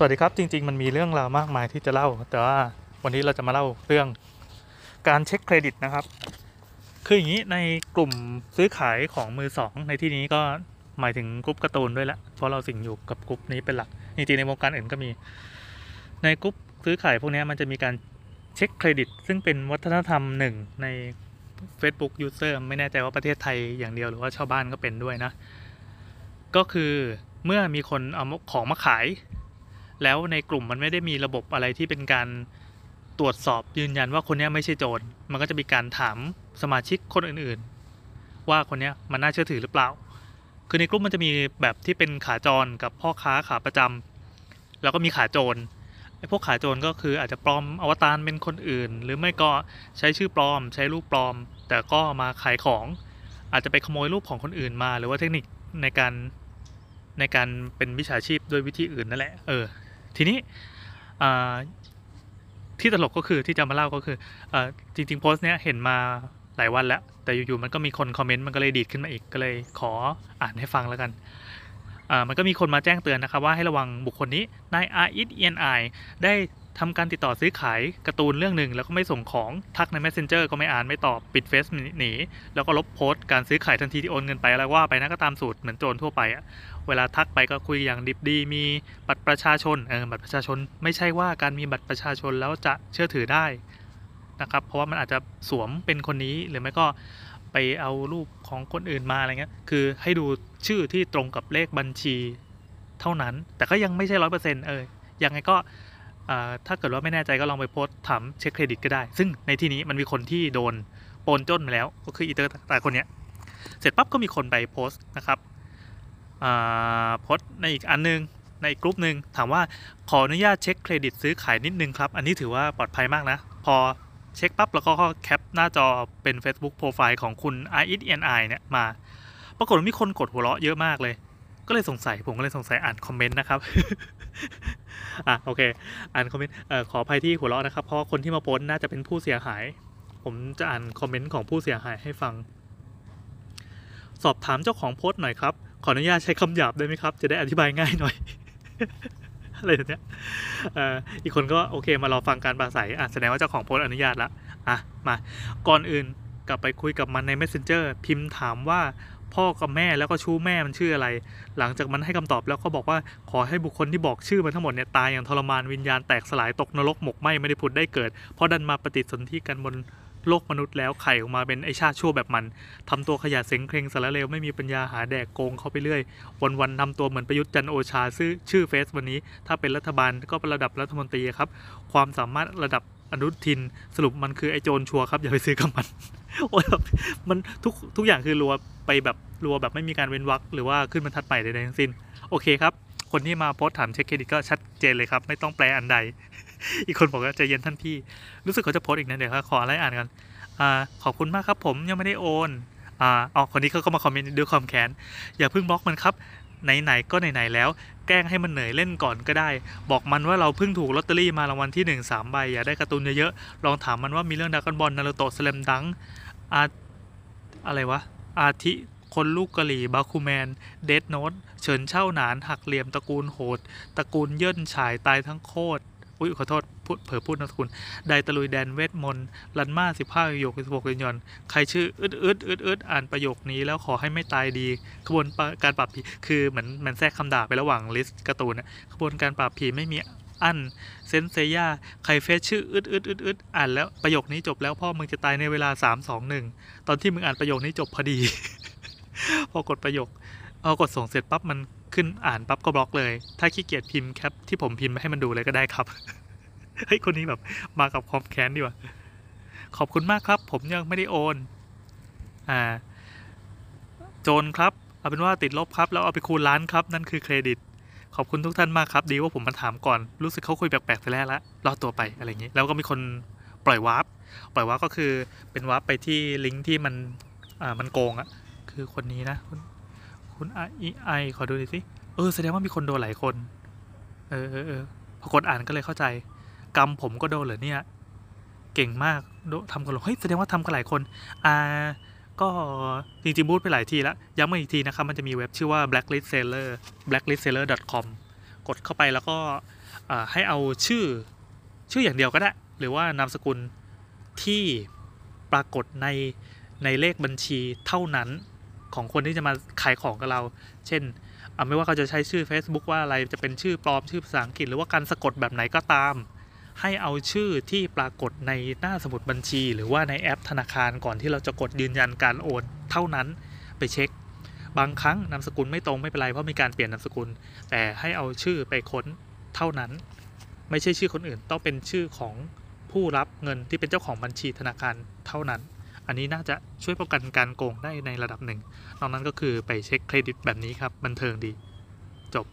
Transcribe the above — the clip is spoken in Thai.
สวัสดีครับจริงๆมันมีเรื่องราวมากมายที่จะเล่าแต่ว่าวันนี้เราจะมาเล่าเรื่องการเช็คเครดิตนะครับคืออย่างนี้ในกลุ่มซื้อขายของมือสองในที่นี้ก็หมายถึงกลุ่มการ์ตูนด้วยละเพราะเราสิงอยู่กับกลุ่มนี้เป็นหลักจริงๆในวงการอื่นก็มีในกลุ่มซื้อขายพวกนี้มันจะมีการเช็คเครดิตซึ่งเป็นวัฒนธรรมหนึ่งใน Facebook User ไม่แน่ใจว่าประเทศไทยอย่างเดียวหรือว่าชาวบ้านก็เป็นด้วยนะก็คือเมื่อมีคนเอาของมาขายแล้วในกลุ่มมันไม่ได้มีระบบอะไรที่เป็นการตรวจสอบยืนยันว่าคนนี้ไม่ใช่โจรมันก็จะมีการถามสมาชิกคนอื่นๆว่าคนนี้มันน่าเชื่อถือหรือเปล่าคือในกลุ่มมันจะมีแบบที่เป็นขาจรกับพ่อค้าขาประจำแล้วก็มีขาโจรไอ้พวกขาโจรก็คืออาจจะปลอมอวตารเป็นคนอื่นหรือไม่ก็ใช้ชื่อปลอมใช้รูปปลอมแต่ก็มาขายของอาจจะไปขโมยรูปของคนอื่นมาหรือว่าเทคนิคในการเป็นวิชาชีพด้วยวิธีอื่นนั่นแหละทีนี้ที่ตลกก็คือที่จะมาเล่าก็คือจริงๆโพสต์เนี้ยเห็นมาหลายวันแล้วแต่อยู่ๆมันก็มีคนคอมเมนต์มันก็เลยดีดขึ้นมาอีกก็เลยขออ่านให้ฟังแล้วกันมันก็มีคนมาแจ้งเตือนนะครับว่าให้ระวังบุคคลนี้นายอาอิดเอียนไอได้ทำการติดต่อซื้อขายการ์ตูนเรื่องหนึ่งแล้วก็ไม่ส่งของทักใน Messenger ก็ไม่อ่านไม่ตอบปิดเฟซหนีแล้วก็ลบโพสต์การซื้อขายทันทีที่โอนเงินไปอะไรว่าไปนะก็ตามสูตรเหมือนโจรทั่วไปอะเวลาทักไปก็คุยอย่างดิบดีมีบัตรประชาชนบัตรประชาชนไม่ใช่ว่าการมีบัตรประชาชนแล้วจะเชื่อถือได้นะครับเพราะว่ามันอาจจะสวมเป็นคนนี้หรือไม่ก็ไปเอารูปของคนอื่นมาอะไรเงี้ยคือให้ดูชื่อที่ตรงกับเลขบัญชีเท่านั้นแต่ก็ยังไม่ใช่ 100% ยังไงก็ถ้าเกิดว่าไม่แน่ใจก็ลองไปโพสถามเช็คเครดิตก็ได้ซึ่งในที่นี้มันมีคนที่โดนปนจ้นมาแล้วก็คืออีเตอร์ตาคนเนี้ยเสร็จปั๊บก็มีคนไปโพสนะครับโพสในอีกอันนึงในอีกกลุ่มนึงถามว่าขออนุญาตเช็คเครดิตซื้อขายนิดนึงครับอันนี้ถือว่าปลอดภัยมากนะพอเช็คปั๊บแล้วก็แคปหน้าจอเป็น Facebook Profile ของคุณ ISNI เนี่ยมาปรากฏมีคนกดหัวเราะเยอะมากเลยก็เลยสงสัยผมก็เลยสงสัยอ่านคอมเมนต์นะครับโอเคอ่านคอมเมนต์ขออภัยที่หัวเราะนะครับเพราะคนที่มาโพสน่าจะเป็นผู้เสียหายผมจะอ่านคอมเมนต์ของผู้เสียหายให้ฟังสอบถามเจ้าของโพสหน่อยครับขออนุญาตใช้คำหยาบได้ไหมครับจะได้อธิบายง่ายหน่อย อะไรแบบนี้อีกคนก็โอเคมารอฟังการปราศัยแสดงว่าเจ้าของโพสอนุญาตละมาก่อนอื่นกลับไปคุยกับมันใน Messenger พิมพ์ถามว่าพ่อกับแม่แล้วก็ชู้แม่มันชื่ออะไรหลังจากมันให้คำตอบแล้วก็บอกว่าขอให้บุคคลที่บอกชื่อมันทั้งหมดเนี่ยตายอย่างทรมานวิญญาณแตกสลายตกนรกหมกไหมไม่ได้ผุดได้เกิดเพราะดันมาปฏิสนธิกันบนโลกมนุษย์แล้วไข่ออกมาเป็นไอชาติชั่วแบบมันทำตัวขยะเสงเคร่งสารเลวไม่มีปัญญาหาแดกโกงเขาไปเรื่อยวันๆทำตัวเหมือนประยุทธ์จันทร์โอชาชื่อเฟซวันนี้ถ้าเป็นรัฐบาลก็เป็นระดับรัฐมนตรีครับความสามารถระดับอนุทินสรุปมันคือไอโจรชัวครับอย่าไปซื้อกับมันโอ้ยแบบมันทุกอย่างคือรัวไปแบบรัวแบบไม่มีการเว้นวรรคหรือว่าขึ้นบรรทัดใหม่ใดๆทั้งสิ้นโอเคครับคนที่มาโพสถามเช็คเครดิตก็ชัดเจนเลยครับไม่ต้องแปลอันใดอีกคนบอกว่าใจเย็นท่านพี่รู้สึกเขาจะโพสอีกนะเดี๋ยวขอไล่อ่านกันขอบคุณมากครับผมยังไม่ได้โอนคนนี้เขาก็มาคอมเมนต์ด้วยความแค้นอย่าเพิ่งบล็อกมันครับไหนๆก็ไหนๆแล้วแกล้งให้มันเหนื่อยเล่นก่อนก็ได้บอกมันว่าเราเพิ่งถูกลอตเตอรี่มารางวัลที่ 1-3 ใบอย่าได้การ์ตูนเยอะๆลองถามมันว่ามีเรื่องดราก้อนบอลนารูโตะสแลมดังค์อะไรวะอาทิคนลูกกะหรี่บาคูแมนเดดโนตเฉินเช่าหนานหักเหลี่ยมตระกูลโหดตระกูลเยิ่นฉายตายทั้งโคตรอุ้ยขอโทษพูดนามสกุลไดตะลุยแดนเวทมนต์ลันม่า15 โยก16เยนยอนใครชื่ออึดอ่านประโยคนี้แล้วขอให้ไม่ตายดีขบวนการปราบผีคือเหมือนแทรกคำด่าไประหว่างลิสต์การ์ตูนนะขบวนการปราบผีไม่มีอันเซนเซย่าใครเฟซชื่ออึดอ่านแล้วประโยคนี้จบแล้วพ่อมึงจะตายในเวลา3-2-1ตอนที่มึงอ่านประโยคนี้จบพอดี พอกดประโยคกดส่งเสร็จปั๊บมันขึ้นอ่านปั๊บก็บล็อกเลยถ้าขี้เกียจพิมพ์แคปที่ผมพิมพ์ให้มันดูเลยก็ได้ครับเฮ้ยคนนี้แบบมากับความแค้นดีว่ะขอบคุณมากครับผมยังไม่ได้โอนโจรครับเอาเป็นว่าติดลบครับแล้วเอาไปคูณล้านครับนั่นคือเครดิตขอบคุณทุกท่านมากครับดีว่าผมมาถามก่อนรู้สึกเขาคุยแปลกๆไปแล้วรอตัวไปอะไรอย่างนี้แล้วก็มีคนปล่อยวาร์ปก็คือเป็นวาร์ปไปที่ลิงก์ที่มันโกงอ่ะคือคนนี้นะคุณไอขอดูหน่อยสิแสดงว่ามีคนโดนหลายคนพอกดอ่านก็เลยเข้าใจกรรมผมก็โดนเหรอเนี่ยเก่งมากทำกันหรอเฮ้ยแสดงว่าทำกันหลายคนก็จริงๆพูดไปหลายทีแล้วย้ำมาอีกทีนะครับมันจะมีเว็บชื่อว่า blacklistseller.com กดเข้าไปแล้วก็ ให้เอาชื่ออย่างเดียวก็ได้หรือว่านามสกุลที่ปรากฏในเลขบัญชีเท่านั้นของคนที่จะมาขายของกับเราเช่นไม่ว่าเขาจะใช้ชื่อ Facebook ว่าอะไรจะเป็นชื่อปลอมชื่อภาษาอังกฤษหรือว่าการสะกดแบบไหนก็ตามให้เอาชื่อที่ปรากฏในหน้าสมุดบัญชีหรือว่าในแอปธนาคารก่อนที่เราจะกดยืนยันการโอนเท่านั้นไปเช็คบางครั้งนามสกุลไม่ตรงไม่เป็นไรเพราะมีการเปลี่ยนนามสกุลแต่ให้เอาชื่อไปค้นเท่านั้นไม่ใช่ชื่อคนอื่นต้องเป็นชื่อของผู้รับเงินที่เป็นเจ้าของบัญชีธนาคารเท่านั้นอันนี้น่าจะช่วยป้องกันการโกงได้ในระดับหนึ่งนอกนั้นก็คือไปเช็คเครดิตแบบนี้ครับบันเทิงดีจบ